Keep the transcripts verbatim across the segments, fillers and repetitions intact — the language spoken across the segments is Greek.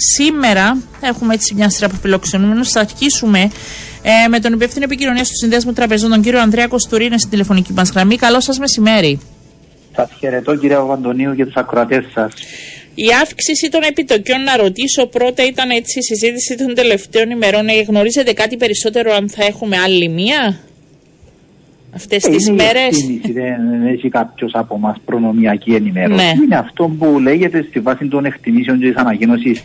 Σήμερα έχουμε έτσι μια σειρά από φιλοξενούμενους. Θα αρχίσουμε ε, με τον υπεύθυνο επικοινωνίας του Συνδέσμου Τραπεζών, τον κύριο Ανδρέα Κωστουρή, στην τηλεφωνική μας γραμμή. Καλώς σας μεσημέρι. Σας χαιρετώ, κυρία Παπαντονίου, για τους ακροατές σας. Η αύξηση των επιτοκιών, να ρωτήσω πρώτα, ήταν έτσι η συζήτηση των τελευταίων ημερών. Ε, γνωρίζετε κάτι περισσότερο, αν θα έχουμε άλλη μία αυτές ε, τις είναι μέρες? Η ευθύνηση, δεν έχει κάποιος από μας προνομιακή ενημέρωση. Ναι. Είναι αυτό που λέγεται στη βάση των εκτιμήσεων της ανακοίνωσης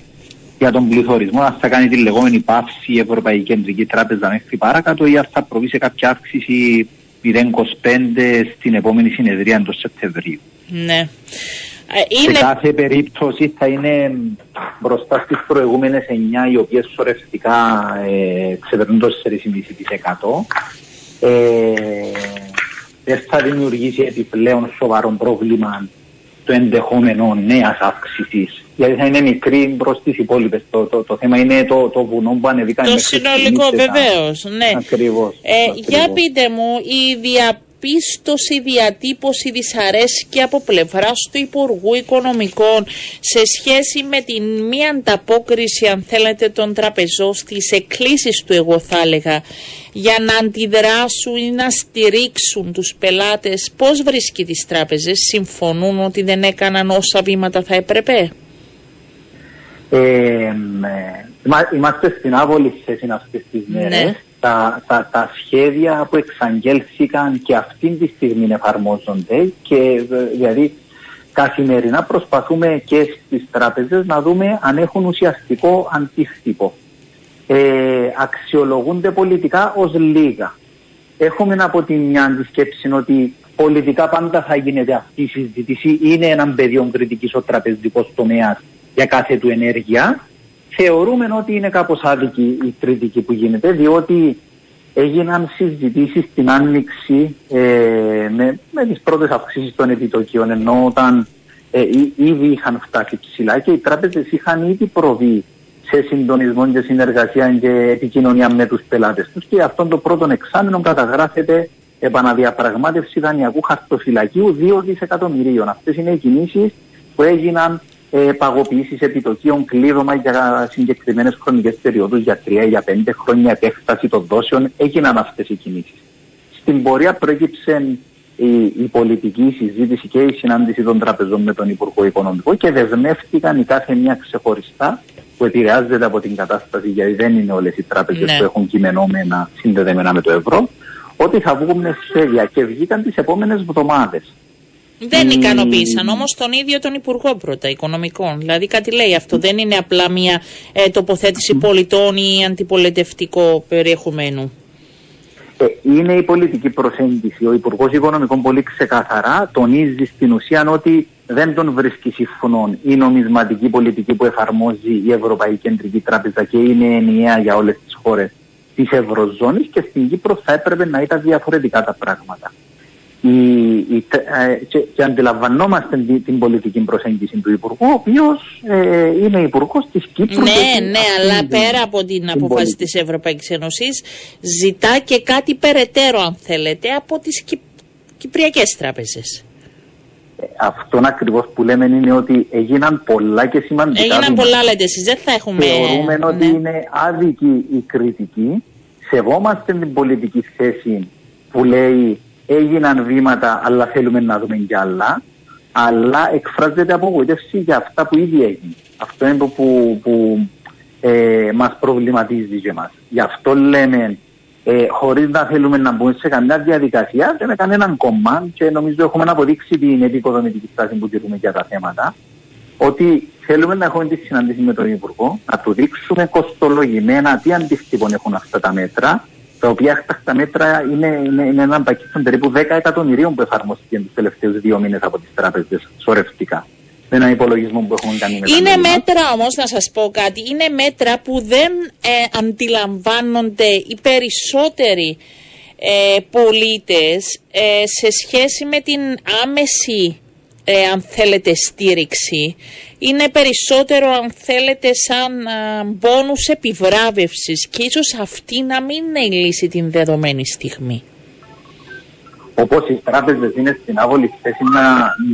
για τον πληθωρισμό, αν θα κάνει τη λεγόμενη πάυση η Ευρωπαϊκή Κεντρική Τράπεζα μέχρι παρακάτω ή αν θα προβεί σε κάποια αύξηση μηδέν κόμμα είκοσι πέντε στην επόμενη συνεδρία του Σεπτεμβρίου. Ναι. Είναι... Σε κάθε περίπτωση θα είναι μπροστά στις προηγούμενες εννιά, οι οποίες σωρευτικά ε, ξεπερνούν το τέσσερα κόμμα πέντε τοις εκατό. Ε, δεν θα δημιουργήσει επιπλέον σοβαρό πρόβλημα το ενδεχόμενο νέας αύξησης, γιατί θα είναι μικρή προς τις υπόλοιπες. Το, το, το θέμα είναι το, το βουνό που ανεβήκαν. Το συνολικό, βεβαίως. Ναι. Ακριβώς, ε, ακριβώς. Για πείτε μου, η διαπίστωση, διατύπωση δυσαρέσκεια από πλευράς του Υπουργού Οικονομικών σε σχέση με την μη ανταπόκριση, αν θέλετε, των τραπεζών στις εκκλήσεις του, εγώ θα έλεγα, για να αντιδράσουν ή να στηρίξουν τους πελάτες, πώς βρίσκει τις τράπεζες? Συμφωνούν ότι δεν έκαναν όσα βήματα θα έπρεπε? Ε, είμαστε στην άβολη θέση αυτές τις μέρες. Ναι. Τα, τα, τα σχέδια που εξαγγέλθηκαν και αυτή τη στιγμή εφαρμόζονται, και δηλαδή καθημερινά προσπαθούμε και στις τράπεζες να δούμε αν έχουν ουσιαστικό αντίκτυπο. Ε, αξιολογούνται πολιτικά ως λίγα. Έχουμε από τη μια τη σκέψη ότι πολιτικά πάντα θα γίνεται αυτή η συζήτηση, είναι έναν πεδίο κριτικής ο τραπεζικός τομέας για κάθε του ενέργεια. Θεωρούμε ότι είναι κάπως άδικη η κριτική που γίνεται, διότι έγιναν συζητήσεις στην άνοιξη ε, με, με τις πρώτες αυξήσεις των επιτοκίων, ενώ όταν ε, ήδη είχαν φτάσει ψηλά και οι τράπεζες είχαν ήδη προβεί σε συντονισμό και συνεργασία και επικοινωνία με τους πελάτες τους, και αυτόν τον πρώτον εξάμηνο καταγράφεται επαναδιαπραγμάτευση δανειακού χαρτοφυλακίου δύο δισεκατομμυρίων. Αυτές είναι οι κινήσεις που έγιναν. Ε, παγοποιήσεις επιτοκίων, κλείδωμα για συγκεκριμένες χρονικές περιόδους, για τρία, για πέντε χρόνια, επέκταση των δόσεων. Έγιναν αυτές οι κινήσεις. Στην πορεία προέκυψε η, η πολιτική συζήτηση και η συνάντηση των τραπεζών με τον Υπουργό Οικονομικό και δεσμεύτηκαν η κάθε μία ξεχωριστά, που επηρεάζεται από την κατάσταση, γιατί δεν είναι όλες οι τράπεζες, ναι, που έχουν κειμενόμενα συνδεδεμένα με το ευρώ, ότι θα βγουν σχέδια, και βγήκαν τις επόμενες εβδομάδες. Δεν ικανοποίησαν όμως τον ίδιο τον Υπουργό πρώτα Οικονομικών. Δηλαδή κάτι λέει αυτό, δεν είναι απλά μια ε, τοποθέτηση πολιτών ή αντιπολιτευτικό περιεχομένου. Ε, είναι η πολιτική προσέγγιση. Ο Υπουργός Οικονομικών πολύ ξεκαθαρά τονίζει στην ουσία ότι δεν τον βρίσκει συμφωνών η νομισματική πολιτική που εφαρμόζει η Ευρωπαϊκή Κεντρική Τράπεζα και είναι ενιαία για όλες τις χώρες της Ευρωζώνης, και στην Κύπρο θα έπρεπε να ήταν διαφορετικά τα πράγματα. Η, η, και, και αντιλαμβανόμαστε την, την πολιτική προσέγγιση του Υπουργού, ο οποίος ε, είναι Υπουργός της Κύπρου. Ναι, ναι, αλλά πέρα από την απόφαση της Ευρωπαϊκής Ένωσης, ζητά και κάτι περαιτέρω, αν θέλετε, από τις Κυπ, Κυπριακές τράπεζες. Αυτόν ακριβώς που λέμε είναι ότι έγιναν πολλά και σημαντικά. Έγιναν πολλά, λέτε εσείς, δεν θα έχουμε... Θεωρούμε, ναι, ότι είναι άδικη η κριτική. Σεβόμαστε την πολιτική θέση που λέει έγιναν βήματα, αλλά θέλουμε να δούμε κι άλλα, αλλά εκφράζεται απογοήτευση για αυτά που ήδη έγινε. Αυτό είναι το που, που ε, μας προβληματίζει και εμάς. Γι' αυτό λέμε, ε, χωρίς να θέλουμε να μπούμε σε καμιά διαδικασία, δεν είναι κανέναν κόμμα, και νομίζω έχουμε αποδείξει την επικοδομητική στάση που τηρούμε για τα θέματα, ότι θέλουμε να έχουμε τη συναντήση με τον Υπουργό, να του δείξουμε κοστολογημένα τι αντίκτυπον έχουν αυτά τα μέτρα, τα οποία έκτακτα μέτρα είναι, είναι, είναι έναν πακέτο περίπου δέκα εκατομμυρίων που εφαρμόστηκαν τους τελευταίους δύο μήνες από τις τράπεζες σωρευτικά. Με έναν υπολογισμό που έχουν κάνει μετά. Είναι μέτρα όμως, να σας πω κάτι, είναι μέτρα που δεν ε, αντιλαμβάνονται οι περισσότεροι ε, πολίτες ε, σε σχέση με την άμεση, ε, αν θέλετε, στήριξη. Είναι περισσότερο, αν θέλετε, σαν α, μπόνους επιβράβευσης, και ίσως αυτή να μην είναι η λύση την δεδομένη στιγμή. όπως οι τράπεζες είναι στην άβολη θέση να,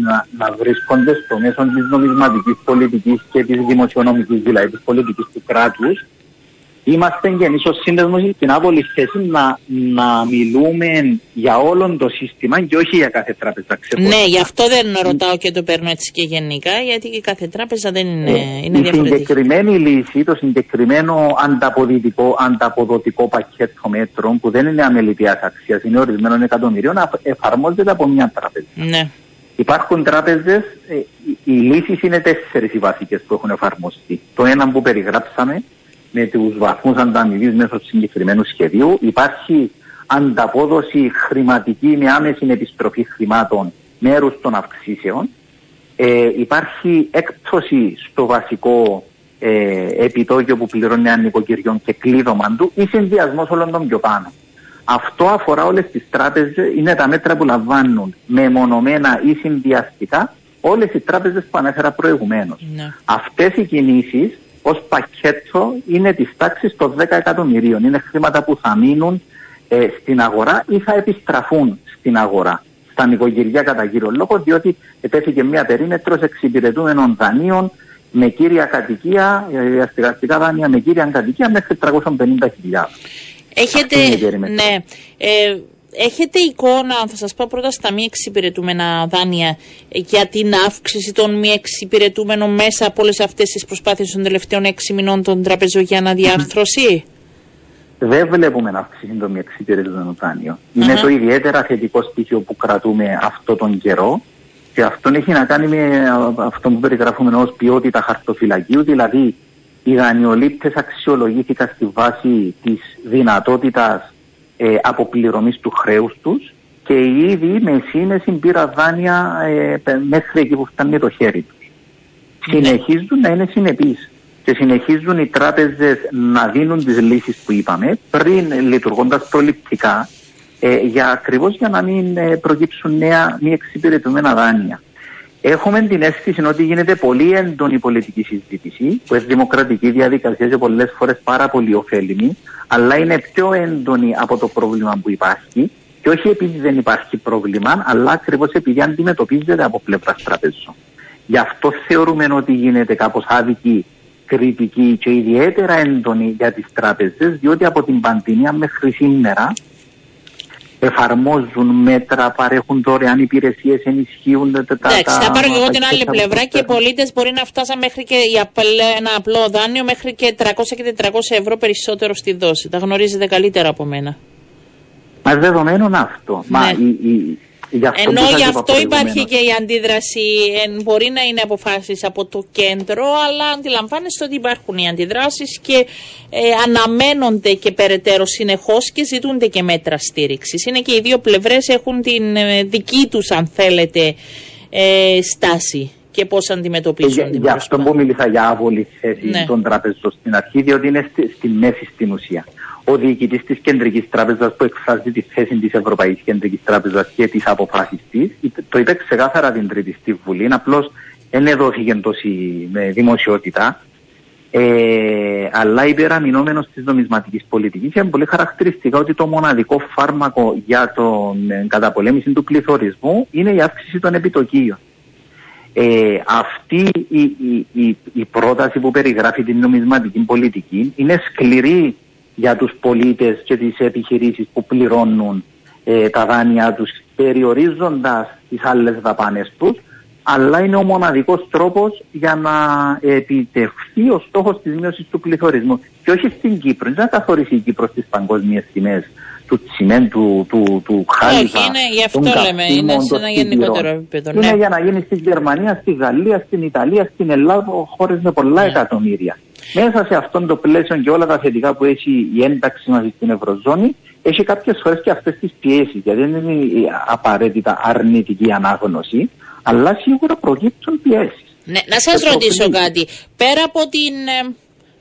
να, να βρίσκονται στο μέσο της νομισματικής πολιτικής και της δημοσιονομικής, δηλαδή της πολιτικής του κράτους, είμαστε και εμείς ως σύνδεσμος στην άβολη θέση να, να μιλούμε για όλον το σύστημα και όχι για κάθε τράπεζα. Ξεχωριστά. Ναι, γι' αυτό δεν ρωτάω και το παίρνω έτσι και γενικά, γιατί και κάθε τράπεζα δεν είναι, ε, είναι διαφορετική. Η συγκεκριμένη λύση, το συγκεκριμένο ανταποδοτικό πακέτο μέτρων που δεν είναι αμελητείας αξίας, είναι ορισμένων εκατομμυρίων, εφαρμόζεται από μια τράπεζα. Ναι. Υπάρχουν τράπεζες, ε, οι λύσεις είναι τέσσερις οι βασικές που έχουν εφαρμοστεί. Το ένα που περιγράψαμε, με τους βαθμούς ανταμοιβής μέσω του συγκεκριμένου σχεδίου. Υπάρχει ανταπόδοση χρηματική με άμεση επιστροφή χρημάτων μέρους των αυξήσεων. Ε, υπάρχει έκπτωση στο βασικό ε, επιτόκιο που πληρώνει έναν νοικοκυριό και κλείδωμα του ή συνδυασμός όλων των πιο πάνω. Αυτό αφορά όλες τις τράπεζες, είναι τα μέτρα που λαμβάνουν μεμονωμένα ή συνδυαστικά όλες οι τράπεζες που ανέφερα προηγουμένως. Ναι. Αυτές οι κινήσεις ως πακέτο είναι της τάξης των δέκα εκατομμυρίων. Είναι χρήματα που θα μείνουν ε, στην αγορά ή θα επιστραφούν στην αγορά. Στα νοικοκυριά κατά κύριο λόγο, διότι ετέθηκε μια περίμετρος εξυπηρετούμενων δανείων με κύρια κατοικία, ε, αστικαστικά δάνεια με κύρια κατοικία μέχρι τριακόσιες πενήντα χιλιάδες. Έχετε, ναι, ε, έχετε εικόνα, θα σας πω πρώτα στα μη εξυπηρετούμενα δάνεια, για την αύξηση των μη εξυπηρετούμενων μέσα από όλες αυτές τις προσπάθειες των τελευταίων έξι μηνών των τραπεζών για αναδιάρθρωση? Δεν βλέπουμε να αύξηση των μη εξυπηρετούμενων δάνειων. Uh-huh. Είναι το ιδιαίτερα θετικό στοιχείο που κρατούμε αυτόν τον καιρό και αυτό έχει να κάνει με αυτό που περιγράφουμε ως ποιότητα χαρτοφυλακίου, δηλαδή οι δανειολήπτες αξιολογήθηκαν στη βάση της δυνατότητας Ε, αποπληρωμής του χρέους τους και ήδη με σύνεση πήρα δάνεια ε, μέχρι εκεί που φτάνει το χέρι τους. Ναι. Συνεχίζουν να είναι συνεπείς και συνεχίζουν οι τράπεζες να δίνουν τις λύσεις που είπαμε πριν, λειτουργώντας προληπτικά ε, για, ακριβώς για να μην ε, προκύψουν νέα μη εξυπηρετούμενα δάνεια. Έχουμε την αίσθηση ότι γίνεται πολύ έντονη πολιτική συζήτηση, που είναι δημοκρατική διαδικασία και πολλές φορές πάρα πολύ ωφέλιμη, αλλά είναι πιο έντονη από το πρόβλημα που υπάρχει, και όχι επειδή δεν υπάρχει πρόβλημα, αλλά ακριβώς επειδή αντιμετωπίζεται από πλευράς τραπεζών. Γι' αυτό θεωρούμε ότι γίνεται κάπως άδικη κριτική και ιδιαίτερα έντονη για τις τράπεζες, διότι από την πανδημία μέχρι σήμερα εφαρμόζουν μέτρα, παρέχουν δωρεάν υπηρεσίες, ενισχύουν τα πράγματα. Εντάξει, θα πάρω και εγώ την άλλη πλευρά και οι πολίτες μπορεί να φτάσαν μέχρι και ένα απλό δάνειο μέχρι και τριακόσια και τετρακόσια ευρώ περισσότερο στη δόση. Τα γνωρίζετε καλύτερα από μένα. Μα δεδομένων αυτό. Ναι. Μα, η, η, γι αυτό Ενώ γι' αυτό υπάρχει και η αντίδραση. Εν, μπορεί να είναι αποφάσεις από το κέντρο, αλλά αντιλαμβάνεστε ότι υπάρχουν οι αντιδράσεις και ε, αναμένονται και περαιτέρω συνεχώς και ζητούνται και μέτρα στήριξης. Είναι και οι δύο πλευρές έχουν την ε, δική τους, αν θέλετε, ε, στάση και πώς αντιμετωπίζουν. Γι' αυτό που μίλησα για άβολη θέση ναι. των τραπεζών στην αρχή, διότι είναι στη, στη μέση στην ουσία. Ο διοικητής της Κεντρικής Τράπεζας που εκφράζει τη θέση της Ευρωπαϊκής Κεντρικής Τράπεζας και τις αποφάσεις της, το είπε ξεκάθαρα την Τρίτη στη Βουλή, απλώς δεν έδωσε τόση δημοσιότητα, ε, αλλά υπεραμεινόμενος της νομισματικής πολιτικής και πολύ χαρακτηριστικά ότι το μοναδικό φάρμακο για την καταπολέμηση του πληθωρισμού είναι η αύξηση των επιτοκίων. Ε, αυτή η, η, η, η πρόταση που περιγράφει την νομισματική πολιτική είναι σκληρή για τους πολίτες και τις επιχειρήσεις που πληρώνουν ε, τα δάνεια τους, περιορίζοντας τις άλλες δαπάνες τους, αλλά είναι ο μοναδικός τρόπος για να επιτευχθεί ο στόχος της μείωσης του πληθωρισμού. Και όχι στην Κύπρο, δεν καθορίσει η Κύπρο στις παγκόσμιες τιμές του τσιμέντου, του, του, του χάλιβα, όχι, είναι, γι' αυτό των λέμε, καυσίμων, είναι σε ένα γενικότερο επίπεδο. Είναι ναι. για να γίνει στη Γερμανία, στη Γαλλία, στην Ιταλία, στην Ελλάδα, χώρες με πολλά ναι. εκατομμύρια. Μέσα σε αυτόν το πλαίσιο και όλα τα θετικά που έχει η ένταξη μας στην Ευρωζώνη, έχει κάποιες φορές και αυτές τις πιέσεις, γιατί δεν είναι απαραίτητα αρνητική ανάγνωση, αλλά σίγουρα προκύπτουν πιέσεις. Ναι, να σας ε, ρωτήσω πριν. κάτι. Πέρα από την,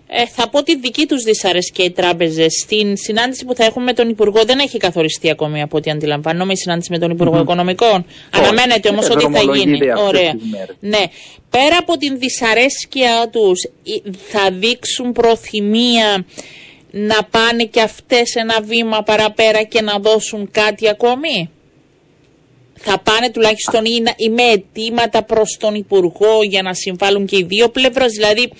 ε, θα πω τη δική τους δυσαρέσκεια οι τράπεζες, στην συνάντηση που θα έχουμε με τον Υπουργό, δεν έχει καθοριστεί ακόμη από ό,τι αντιλαμβάνομαι η συνάντηση με τον Υπουργό mm-hmm. Οικονομικών. Oh, Αναμένεται όμως ότι θα γίνει. Ωραία. Ναι. Πέρα από την δυσαρέσκεια τους, θα δείξουν προθυμία να πάνε και αυτές ένα βήμα παραπέρα και να δώσουν κάτι ακόμη? θα πάνε τουλάχιστον ή, ή με αιτήματα προς τον Υπουργό για να συμβάλλουν και οι δύο πλευρές, δηλαδή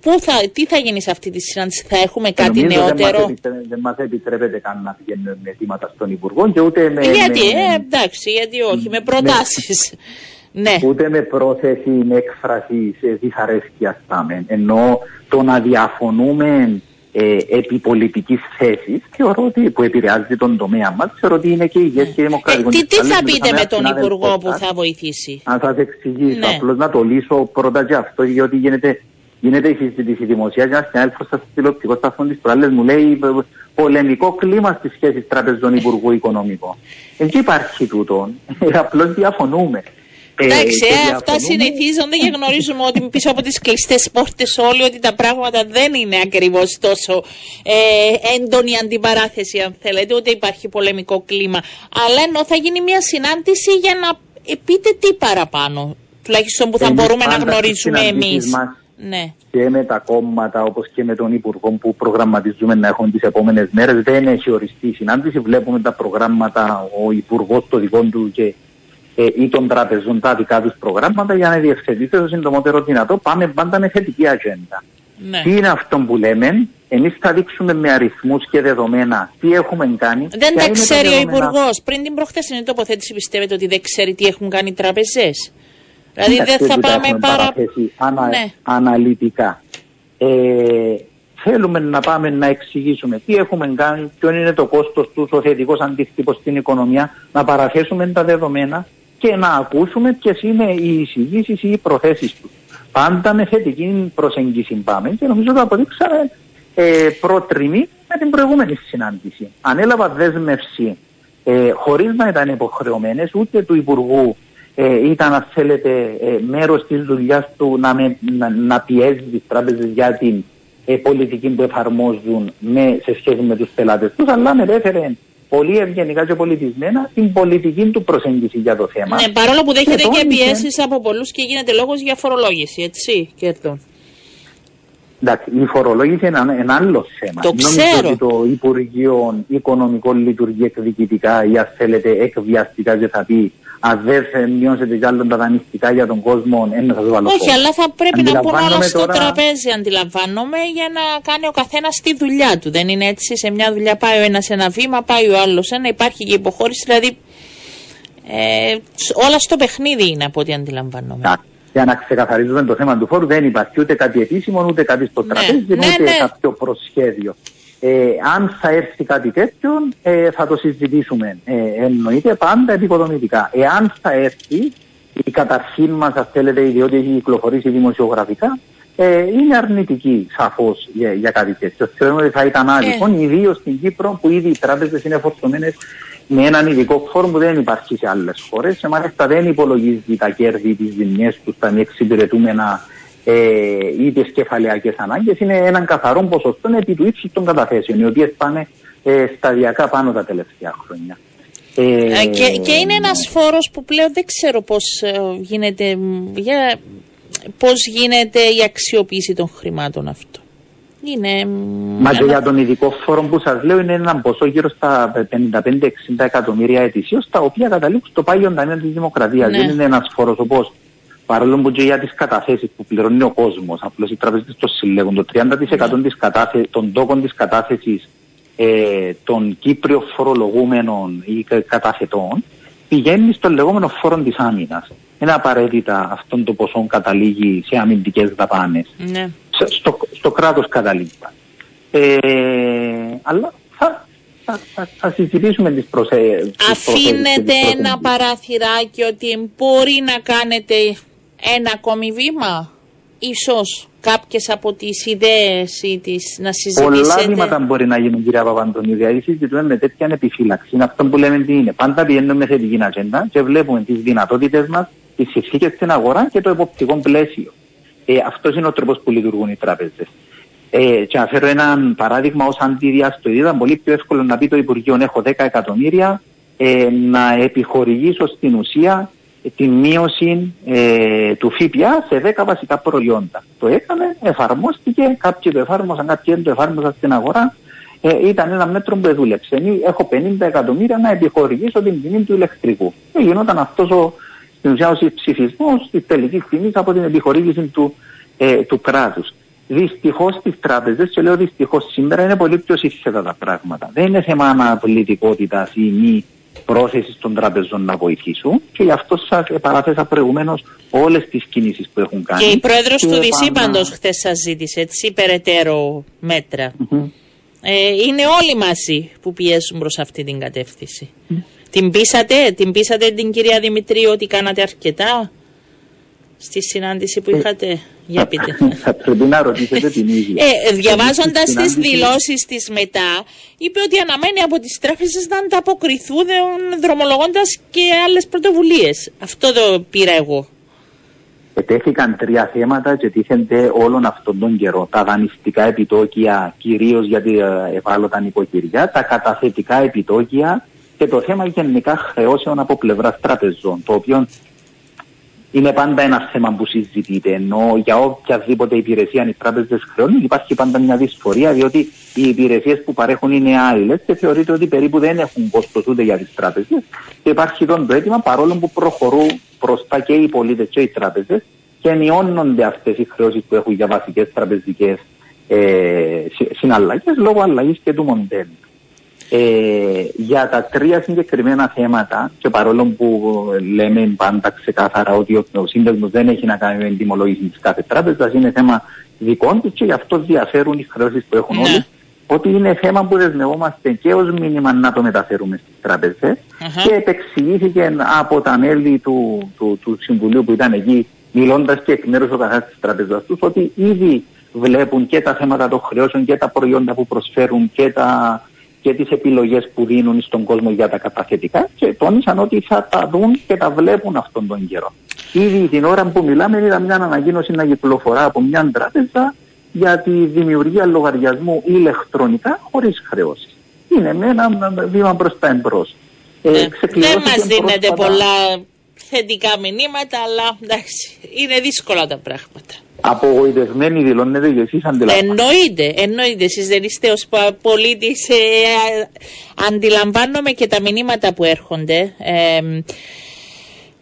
πού θα, τι θα γίνει σε αυτή τη συνάντηση, θα έχουμε κάτι νομίζω νεότερο? Δεν μας επιτρέπεται καν να πηγαίνουμε με αιτήματα στον Υπουργό και ούτε με... Γιατί, με, ε, εντάξει, γιατί όχι, με προτάσεις. Με, ναι. Ούτε με πρόθεση, με έκφραση σε δυσαρέσκεια στάμε. Ενώ το να διαφωνούμε ε, επί πολιτικής θέσης, θεωρώ ότι που επηρεάζει τον τομέα μας, θεωρώ ότι είναι και υγιές και δημοκρατικό. Ε, τι, τι θα πείτε με τον Υπουργό που θα βοηθήσει? Αν θα σας εξηγήσω, ναι. Απλώς να το λύσω πρώτα και αυτό, γιατί γίνεται... Γίνεται η συζήτηση δημοσία για να συνέλθω στα τηλεοπτικό σταθμό τη προάλλη. Μου λέει πολεμικό κλίμα στις σχέσεις τραπεζών Υπουργού Οικονομικό. Εκεί υπάρχει τούτο. Απλώς διαφωνούμε. Εντάξει, ε, αυτά συνηθίζονται και γνωρίζουμε ότι πίσω από τις κλειστές πόρτες όλοι ότι τα πράγματα δεν είναι ακριβώς τόσο ε, έντονη αντιπαράθεση, αν θέλετε, ούτε υπάρχει πολεμικό κλίμα. Αλλά ενώ θα γίνει μια συνάντηση για να πείτε τι παραπάνω, τουλάχιστον που θα εμείς μπορούμε να γνωρίζουμε εμείς. Μας. Ναι. Και με τα κόμματα, όπως και με τον Υπουργό που προγραμματίζουμε να έχουν τις επόμενες μέρες, δεν έχει οριστεί η συνάντηση. Βλέπουμε τα προγράμματα, ο Υπουργός το δικό του και, ε, ή των τραπεζών τα δικά τους προγράμματα για να διευθετήσει το συντομότερο δυνατό. Πάμε πάντα με θετική ατζέντα. Ναι. Τι είναι αυτό που λέμε, εμείς θα δείξουμε με αριθμούς και δεδομένα τι έχουμε κάνει. Δεν τα ξέρει ο Υπουργός. Πριν την προχθέσινη τοποθέτηση, πιστεύετε ότι δεν ξέρει τι έχουν κάνει οι τραπεζές? Δηλαδή δεν θα πάμε παρα... ανα... ναι. αναλυτικά. Ε, θέλουμε να πάμε να εξηγήσουμε τι έχουμε κάνει, ποιο είναι το κόστος του, ο θετικός αντίκτυπος στην οικονομία, να παραθέσουμε τα δεδομένα και να ακούσουμε ποιες είναι οι εισηγήσεις ή οι προθέσεις του. Πάντα με θετική προσέγγιση πάμε και νομίζω το αποδείξαμε ε, προτριμή με την προηγούμενη συνάντηση. Ανέλαβα δέσμευση ε, χωρίς να ήταν υποχρεωμένες ούτε του Υπουργού. Ε, ήταν, αν θέλετε, ε, μέρος της δουλειάς του να, με, να, να πιέζει τις τράπεζες για την ε, πολιτική που εφαρμόζουν με, σε σχέση με τους πελάτες τους, αλλά μετέφερε πολύ ευγενικά και πολιτισμένα την πολιτική του προσέγγιση για το θέμα. Ναι, παρόλο που δέχεται και, και πιέσεις από πολλούς και γίνεται λόγος για φορολόγηση, έτσι, και αυτό. Εντάξει, η φορολόγηση είναι ένα, ένα άλλο θέμα. Το ξέρω. Ότι το Υπουργείο Οικονομικών λειτουργεί εκδικητικά ή, αν θέλετε, εκβιαστικά, και θα πει, αν δεν μειώσετε κι άλλον τα δανειστικά για τον κόσμο, δεν θα το βάλω. Όχι, αλλά θα πρέπει να μπουν όλα στο τώρα... τραπέζι, αντιλαμβάνομαι, για να κάνει ο καθένας τη δουλειά του. Δεν είναι έτσι? Σε μια δουλειά πάει ο ένας ένα βήμα, πάει ο άλλος ένα, υπάρχει και υποχώρηση. Δηλαδή, ε, όλα στο παιχνίδι είναι από ό,τι αντιλαμβάνομαι. Να. Για να ξεκαθαρίζουμε το θέμα του φόρου, δεν υπάρχει ούτε κάτι επίσημο, ούτε κάτι στο ναι, τραπέζι, ναι, ούτε ναι. κάποιο προσχέδιο. Ε, αν θα έρθει κάτι τέτοιο, ε, θα το συζητήσουμε. Ε, εννοείται πάντα επικοδομητικά. Εάν θα έρθει, η καταρχήν μας, αν θέλετε, διότι έχει κυκλοφορήσει δημοσιογραφικά, ε, είναι αρνητική σαφώς για, για κάτι τέτοιο. Θεωρούμε ότι θα ήταν άδικο, ε. ιδίως στην Κύπρο, που ήδη οι τράπεζες είναι φορτωμένες με έναν ειδικό φόρο που δεν υπάρχει σε άλλες χώρες. Και μάλιστα δεν υπολογίζει τα κέρδη, τις ζημιές τους, τα μη εξυπηρετούμενα ή τις κεφαλαιακές ανάγκες. Είναι έναν καθαρό ποσοστό επί του ύψους των καταθέσεων, οι οποίες πάνε ε, σταδιακά πάνω τα τελευταία χρόνια. Ε, και, και είναι ένας φόρος που πλέον δεν ξέρω πώς ε, γίνεται, για, πώς γίνεται η αξιοποίηση των χρημάτων αυτό. Είναι... Μα και για τον ειδικό φόρο που σας λέω είναι ένα ποσό γύρω στα πενήντα πέντε εξήντα εκατομμύρια ετησίως, τα οποία καταλήξουν στο Πάγιο Ταμείο της Δημοκρατίας. Ναι. Δεν είναι ένας φόρος όπως, παρόλο που και για τις καταθέσεις που πληρώνει ο κόσμος, απλώς οι τραπεζές το συλλέγουν, το τριάντα τοις εκατό ναι. της κατάθε, των τόκων της κατάθεσης ε, των Κύπριων φορολογούμενων ή καταθετών πηγαίνει στον λεγόμενο φόρο της άμυνας. Είναι απαραίτητα αυτόν το ποσό καταλήγει σε αμυντικές δαπάνες. Ναι. Στο, στο κράτος καταλήγει. Ε, αλλά θα, θα, θα, θα συζητήσουμε τις προσέγγιες. Αφήνετε τις ένα παράθυράκι ότι μπορεί να κάνετε ένα ακόμη βήμα, ίσως κάποιες από τις ιδέες ή τις, να συζητήσετε. Πολλά βήματα μπορεί να γίνουν, κυρία Παπαντονίου, δηλαδή συζητούμε με τέτοια επιφύλαξη. Είναι αυτό που λέμε τι είναι. Πάντα πηγαίνουμε με θετική ατζέντα και βλέπουμε τις δυνατότητες μας, τις συνθήκες στην αγορά και το εποπτικό πλαίσιο. Ε, αυτός είναι ο τρόπος που λειτουργούν οι τράπεζες. Ε, και να φέρω ένα παράδειγμα ως αντιδιαστολή. Ήταν πολύ πιο εύκολο να πει το Υπουργείο: έχω δέκα εκατομμύρια, ε, να επιχορηγήσω στην ουσία τη μείωση ε, του ΦΠΑ σε δέκα βασικά προϊόντα. Το έκανε, εφαρμόστηκε, κάποιοι το εφάρμοσαν, κάποιοι δεν το εφάρμοσαν στην αγορά. Ε, ήταν ένα μέτρο που δούλεψε. Έχω πενήντα εκατομμύρια να επιχορηγήσω την τιμή του ηλεκτρικού. Ε, γινόταν αυτός ο, ο ψηφισμός της τελικής τιμής από την επιχορήγηση του, ε, του κράτους. Δυστυχώς στις τράπεζες, και λέω δυστυχώς σήμερα, είναι πολύ πιο σύσθετα τα πράγματα. Δεν είναι θέμα αναπολιτικότητας ή μη πρόθεσης των τραπεζών να βοηθήσουν, και γι' αυτό σας παραθέσα προηγουμένως όλες τις κινήσεις που έχουν κάνει. Και η πρόεδρος και του Δισήπαντος πάνω... χθες σας ζήτησε, έτσι, περαιτέρω μέτρα. Mm-hmm. Ε, είναι όλοι μαζί που πιέζουν προς αυτή την κατεύθυνση. Mm. Την πείσατε, την πείσατε την κυρία Δημητρίου ότι κάνατε αρκετά στη συνάντηση που είχατε, για πείτε. Θα πρέπει να ρωτήσετε την ίδια. Ε, διαβάζοντας τις δηλώσεις της μετά, είπε ότι αναμένει από τις τράπεζες να ανταποκριθούν δρομολογώντας και άλλες πρωτοβουλίες. Αυτό το πήρα εγώ. Ετέθηκαν τρία θέματα και τίθενται όλων αυτών τον καιρό. Τα δανειστικά επιτόκια, κυρίως για την ευάλωτα νοικοκυριά, τα καταθετικά επιτόκια και το θέμα γενικά χρεώσεων από πλευράς τραπεζών, το οποίο είναι πάντα ένα θέμα που συζητείται, ενώ για οποιαδήποτε υπηρεσία αν οι τράπεζες χρεώνουν υπάρχει πάντα μια δυσφορία, διότι οι υπηρεσίες που παρέχουν είναι άειλες και θεωρείται ότι περίπου δεν έχουν κόστος ούτε για τις τράπεζες. Και υπάρχει το αίτημα, παρόλο που προχωρούν μπροστά και οι πολίτες και οι τράπεζες, και μειώνονται αυτές οι χρεώσεις που έχουν για βασικές τραπεζικές ε, συναλλαγές λόγω αλλαγής και του μοντέλου. Ε, για τα τρία συγκεκριμένα θέματα, και παρόλο που λέμε πάντα ξεκάθαρα ότι ο, ο σύνδεσμος δεν έχει να κάνει με την τιμολόγηση της κάθε τράπεζας, είναι θέμα δικών της και γι' αυτό διαφέρουν οι χρεώσεις που έχουν όλοι, ότι είναι θέμα που δεσμευόμαστε και ως μήνυμα να το μεταφέρουμε στις τράπεζες. Uh-huh. Και επεξηγήθηκε από τα μέλη του, του, του Συμβουλίου που ήταν εκεί, μιλώντας και εκ μέρους ο καθένας της τράπεζας τους, ότι ήδη βλέπουν και τα θέματα των χρεώσεων και τα προϊόντα που προσφέρουν και τα... και τις επιλογές που δίνουν στον κόσμο για τα καταθετικά, και τόνισαν ότι θα τα δουν και τα βλέπουν αυτόν τον καιρό. Ήδη την ώρα που μιλάμε είδα μια ανακοίνωση να κυκλοφορά από μια τράπεζα για τη δημιουργία λογαριασμού ηλεκτρονικά χωρίς χρεώσεις. Είναι με ένα βήμα προς τα εμπρός. Ε, ε, δεν μας δίνεται πρόσφατα... πολλά θετικά μηνύματα, αλλά εντάξει, είναι δύσκολα τα πράγματα. Απογοητευμένοι δηλώνετε και εσείς αντιλαμβάνεστε. Εννοείται, εννοείται. Εσείς δεν είστε ως πολίτης. Ε, αντιλαμβάνομαι και τα μηνύματα που έρχονται ε,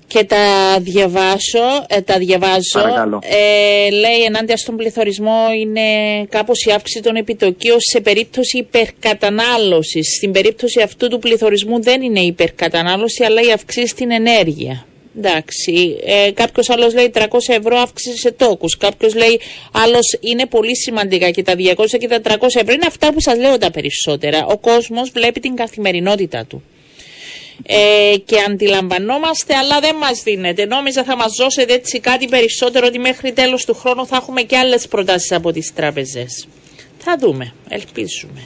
και τα διαβάζω. Ε, τα διαβάζω. Ε, λέει ενάντια στον πληθωρισμό είναι κάπως η αύξηση των επιτοκίων σε περίπτωση υπερκατανάλωσης. Στην περίπτωση αυτού του πληθωρισμού δεν είναι η υπερκατανάλωση, αλλά η αυξή στην ενέργεια. Εντάξει, ε, κάποιος άλλος λέει τριακόσια ευρώ αύξηση σε τόκους. Κάποιος λέει άλλος είναι πολύ σημαντικά και τα διακόσια και τα τριακόσια ευρώ. Είναι αυτά που σας λέω τα περισσότερα. Ο κόσμος βλέπει την καθημερινότητα του ε, και αντιλαμβανόμαστε, αλλά δεν μας δίνεται. Νόμιζα θα μας δώσετε έτσι κάτι περισσότερο, ότι μέχρι τέλος του χρόνου θα έχουμε και άλλες προτάσεις από τις τράπεζες. Θα δούμε, ελπίζουμε.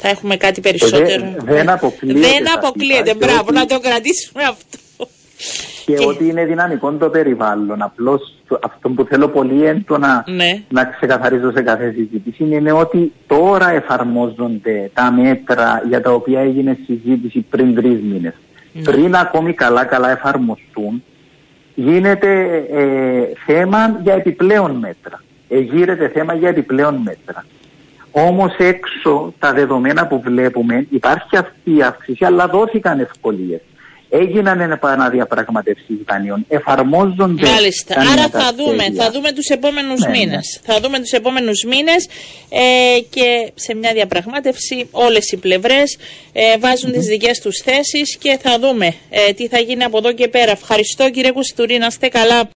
Θα έχουμε κάτι περισσότερο. Δεν, δεν αποκλείεται, δεν αποκλείεται. Μπράβο, ότι... να το κρατήσουμε αυτό. Και, και ότι είναι δυναμικό το περιβάλλον. Απλώς αυτό που θέλω πολύ έντονα ναι. να ξεκαθαρίζω σε κάθε συζήτηση είναι ότι τώρα εφαρμόζονται τα μέτρα για τα οποία έγινε συζήτηση πριν τρεις μήνες. Ναι. Πριν ακόμη καλά-καλά εφαρμοστούν, γίνεται ε, θέμα για επιπλέον μέτρα. Ε, γύρεται θέμα για επιπλέον μέτρα. Όμως έξω τα δεδομένα που βλέπουμε υπάρχει αυτή η αύξηση, αλλά δόθηκαν ευκολίες. Έγιναν επαναδιαπραγματεύσεις δανείων, εφαρμόζονται... Μάλιστα, άρα θα δούμε, θα δούμε τους επόμενους ναι, μήνες. Ναι. Θα δούμε τους επόμενους μήνες ε, και σε μια διαπραγμάτευση όλες οι πλευρές ε, βάζουν mm-hmm. τις δικές τους θέσεις και θα δούμε ε, τι θα γίνει από εδώ και πέρα. Ευχαριστώ κύριε Κωστουρή, να είστε καλά.